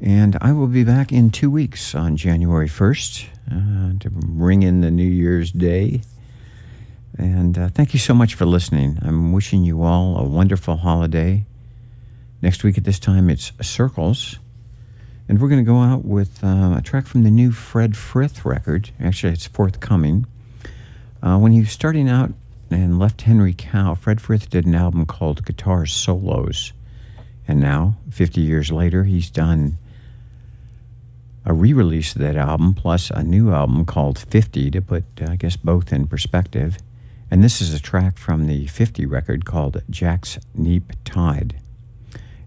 And I will be back in two weeks on January first uh, to ring in the New Year's Day. And uh, thank you so much for listening. I'm wishing you all a wonderful holiday. Next week at this time, it's Circles. And we're going to go out with uh, a track from the new Fred Frith record. Actually, it's forthcoming. Uh, when he was starting out and left Henry Cow, Fred Frith did an album called Guitar Solos. And now, fifty years later, he's done a re-release of that album, plus a new album called fifty, to put, uh, I guess, both in perspective. And this is a track from the fifty record called Jack's Neap Tide.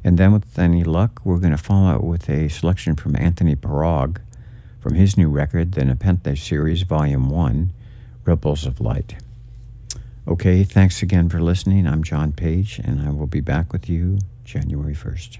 And then, with any luck, we're going to follow it with a selection from Anthony Parag from his new record, the Nepenthe Series, Volume one, Ripples of Light. Okay, thanks again for listening. I'm John Page, and I will be back with you January first.